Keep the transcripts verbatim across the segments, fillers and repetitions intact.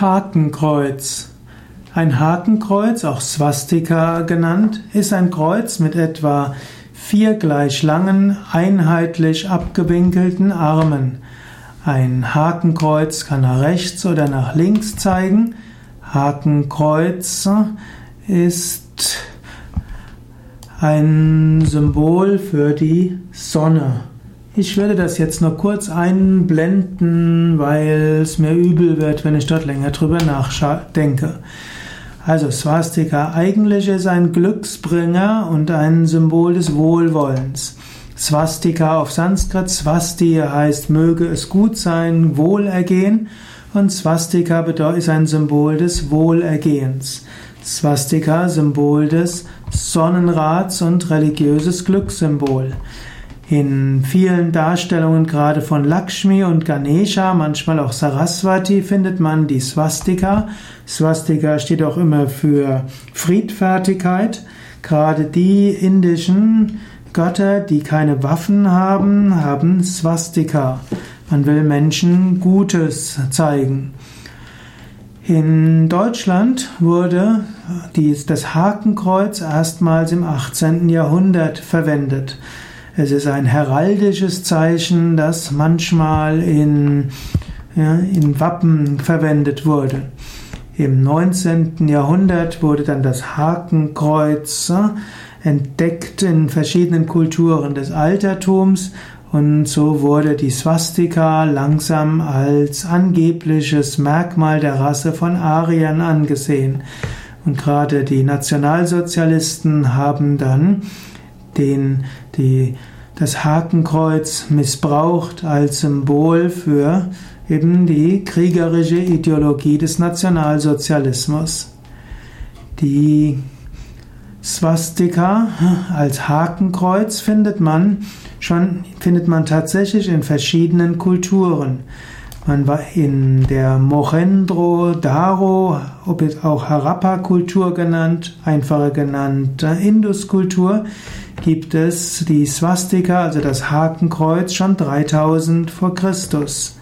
Hakenkreuz. Ein Hakenkreuz, auch Swastika genannt, ist ein Kreuz mit etwa vier gleich langen, einheitlich abgewinkelten Armen. Ein Hakenkreuz kann nach rechts oder nach links zeigen. Hakenkreuz ist ein Symbol für die Sonne. Ich werde das jetzt nur kurz einblenden, weil es mir übel wird, wenn ich dort länger drüber nachdenke. Also Swastika eigentlich ist ein Glücksbringer und ein Symbol des Wohlwollens. Swastika auf Sanskrit, Swasti heißt möge es gut sein, Wohlergehen, und Swastika ist ein Symbol des Wohlergehens. Swastika, Symbol des Sonnenrads und religiöses Glückssymbol. In vielen Darstellungen gerade von Lakshmi und Ganesha, manchmal auch Saraswati, findet man die Swastika. Swastika steht auch immer für Friedfertigkeit. Gerade die indischen Götter, die keine Waffen haben, haben Swastika. Man will Menschen Gutes zeigen. In Deutschland wurde das Hakenkreuz erstmals im achtzehnten Jahrhundert verwendet. Es ist ein heraldisches Zeichen, das manchmal in, ja, in Wappen verwendet wurde. Im neunzehnten Jahrhundert wurde dann das Hakenkreuz entdeckt in verschiedenen Kulturen des Altertums, und so wurde die Swastika langsam als angebliches Merkmal der Rasse von Ariern angesehen. Und gerade die Nationalsozialisten haben dann den, die, das Hakenkreuz missbraucht als Symbol für eben die kriegerische Ideologie des Nationalsozialismus. Die Swastika als Hakenkreuz findet man schon findet man tatsächlich in verschiedenen Kulturen. Man war in der Mohenjo-daro, auch Harappa-Kultur genannt, einfacher genannt Indus-Kultur, gibt es die Swastika, also das Hakenkreuz, schon dreitausend vor Christus.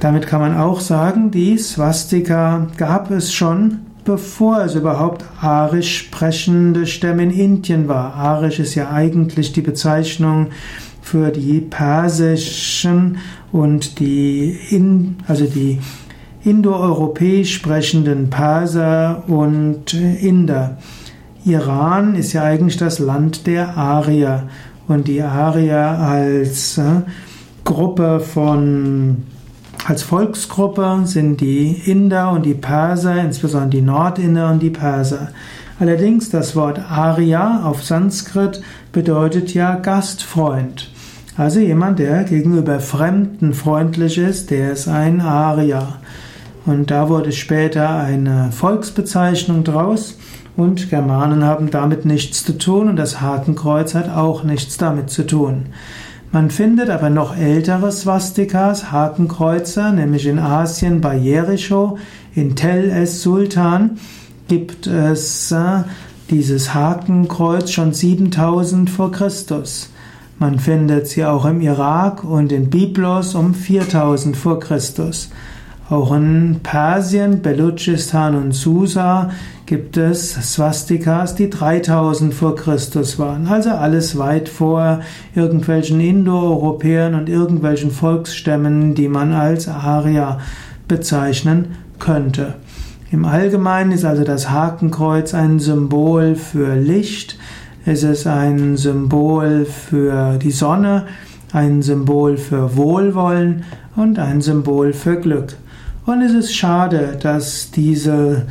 Damit kann man auch sagen, die Swastika gab es schon, bevor es überhaupt arisch sprechende Stämme in Indien war. Arisch ist ja eigentlich die Bezeichnung für die persischen und die, in, also die indoeuropäisch sprechenden Perser und Inder. Iran ist ja eigentlich das Land der Arier, und die Arier als Gruppe von, als Volksgruppe sind die Inder und die Perser, insbesondere die Nordinder und die Perser. Allerdings das Wort Arya auf Sanskrit bedeutet ja Gastfreund. Also jemand, der gegenüber Fremden freundlich ist, der ist ein Arya. Und da wurde später eine Volksbezeichnung draus. Und Germanen haben damit nichts zu tun, und das Hakenkreuz hat auch nichts damit zu tun. Man findet aber noch ältere Swastikas, Hakenkreuzer, nämlich in Asien bei Jericho, in Tel es Sultan gibt es äh, dieses Hakenkreuz schon siebentausend vor Christus. Man findet sie auch im Irak und in Byblos um viertausend vor Christus. Auch in Persien, Belutschistan und Susa gibt es Swastikas, die dreitausend vor Christus waren. Also alles weit vor irgendwelchen Indoeuropäern und irgendwelchen Volksstämmen, die man als Arier bezeichnen könnte. Im Allgemeinen ist also das Hakenkreuz ein Symbol für Licht. Es ist ein Symbol für die Sonne, ein Symbol für Wohlwollen und ein Symbol für Glück. Und es ist schade, dass diese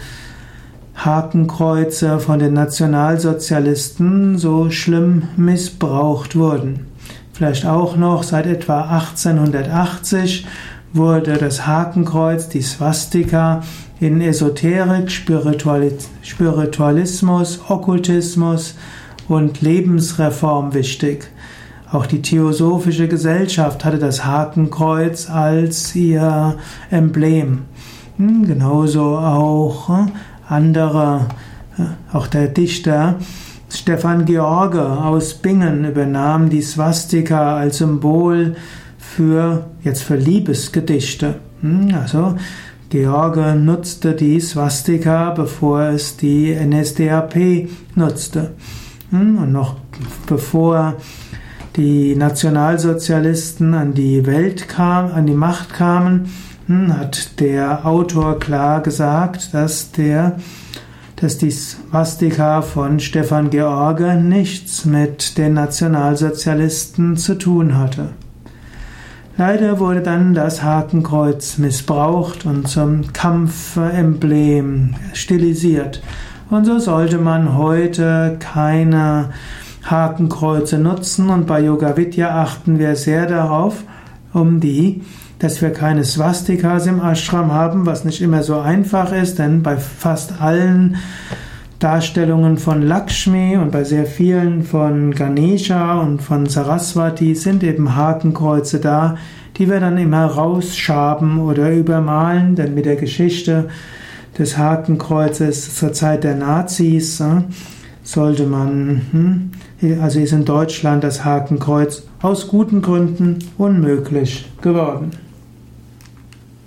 Hakenkreuze von den Nationalsozialisten so schlimm missbraucht wurden. Vielleicht auch noch, seit etwa achtzehnhundertachtzig wurde das Hakenkreuz, die Swastika, in Esoterik, Spiritualismus, Okkultismus und Lebensreform wichtig. Auch die Theosophische Gesellschaft hatte das Hakenkreuz als ihr Emblem. Genauso auch andere, auch der Dichter Stefan George aus Bingen übernahm die Swastika als Symbol für, jetzt für Liebesgedichte. Also Georgien nutzte die Swastika, bevor es die N S D A P nutzte. Und noch bevor die Nationalsozialisten an die Welt kamen, an die Macht kamen, hat der Autor klar gesagt, dass der dass die Swastika von Stefan George nichts mit den Nationalsozialisten zu tun hatte. Leider wurde dann das Hakenkreuz missbraucht und zum Kampfemblem stilisiert. Und so sollte man heute keine Hakenkreuze nutzen, und bei Yoga Vidya achten wir sehr darauf, um die, dass wir keine Swastikas im Ashram haben, was nicht immer so einfach ist, denn bei fast allen Darstellungen von Lakshmi und bei sehr vielen von Ganesha und von Saraswati sind eben Hakenkreuze da, die wir dann immer rausschaben oder übermalen, denn mit der Geschichte des Hakenkreuzes zur Zeit der Nazis sollte man, also ist in Deutschland das Hakenkreuz aus guten Gründen unmöglich geworden.